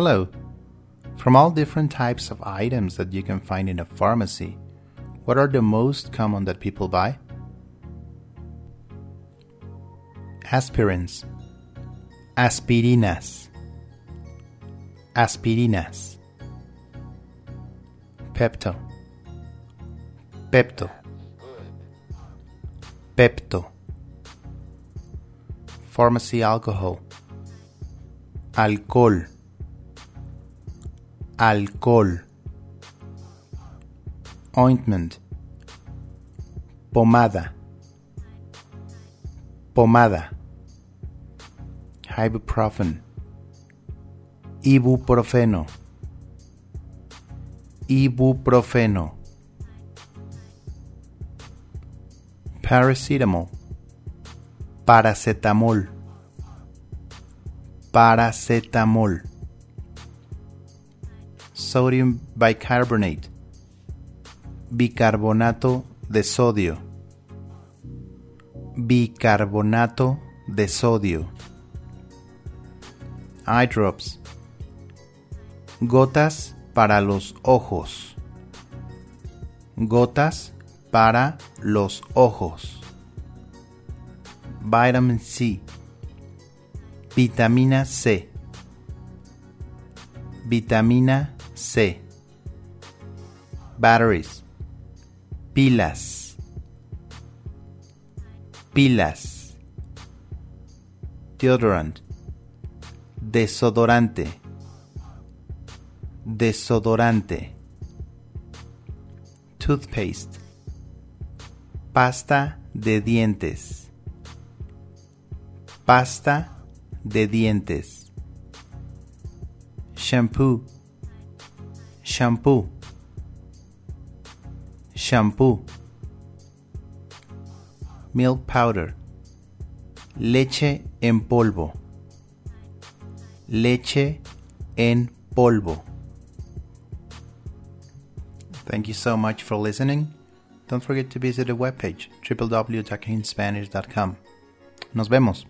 Hello. From all different types of items that you can find in a pharmacy, what are the most common that people buy? Aspirins, aspirinas, aspirinas. Pepto, pepto, pepto. Pharmacy alcohol, alcohol, alcohol. Ointment, pomada, pomada. Ibuprofen, ibuprofeno, ibuprofeno. Paracetamol, paracetamol, paracetamol. Sodium bicarbonate, bicarbonato de sodio, bicarbonato de sodio. Eye drops, gotas para los ojos, gotas para los ojos. Vitamin C, vitamina C, vitamina C. Batteries, pilas, pilas. Deodorant, desodorante, desodorante. Toothpaste, pasta de dientes, pasta de dientes. Shampoo, shampoo, shampoo. Milk powder, leche en polvo, leche en polvo. Thank you so much for listening. Don't forget to visit the webpage www.takinspanish.com. Nos vemos.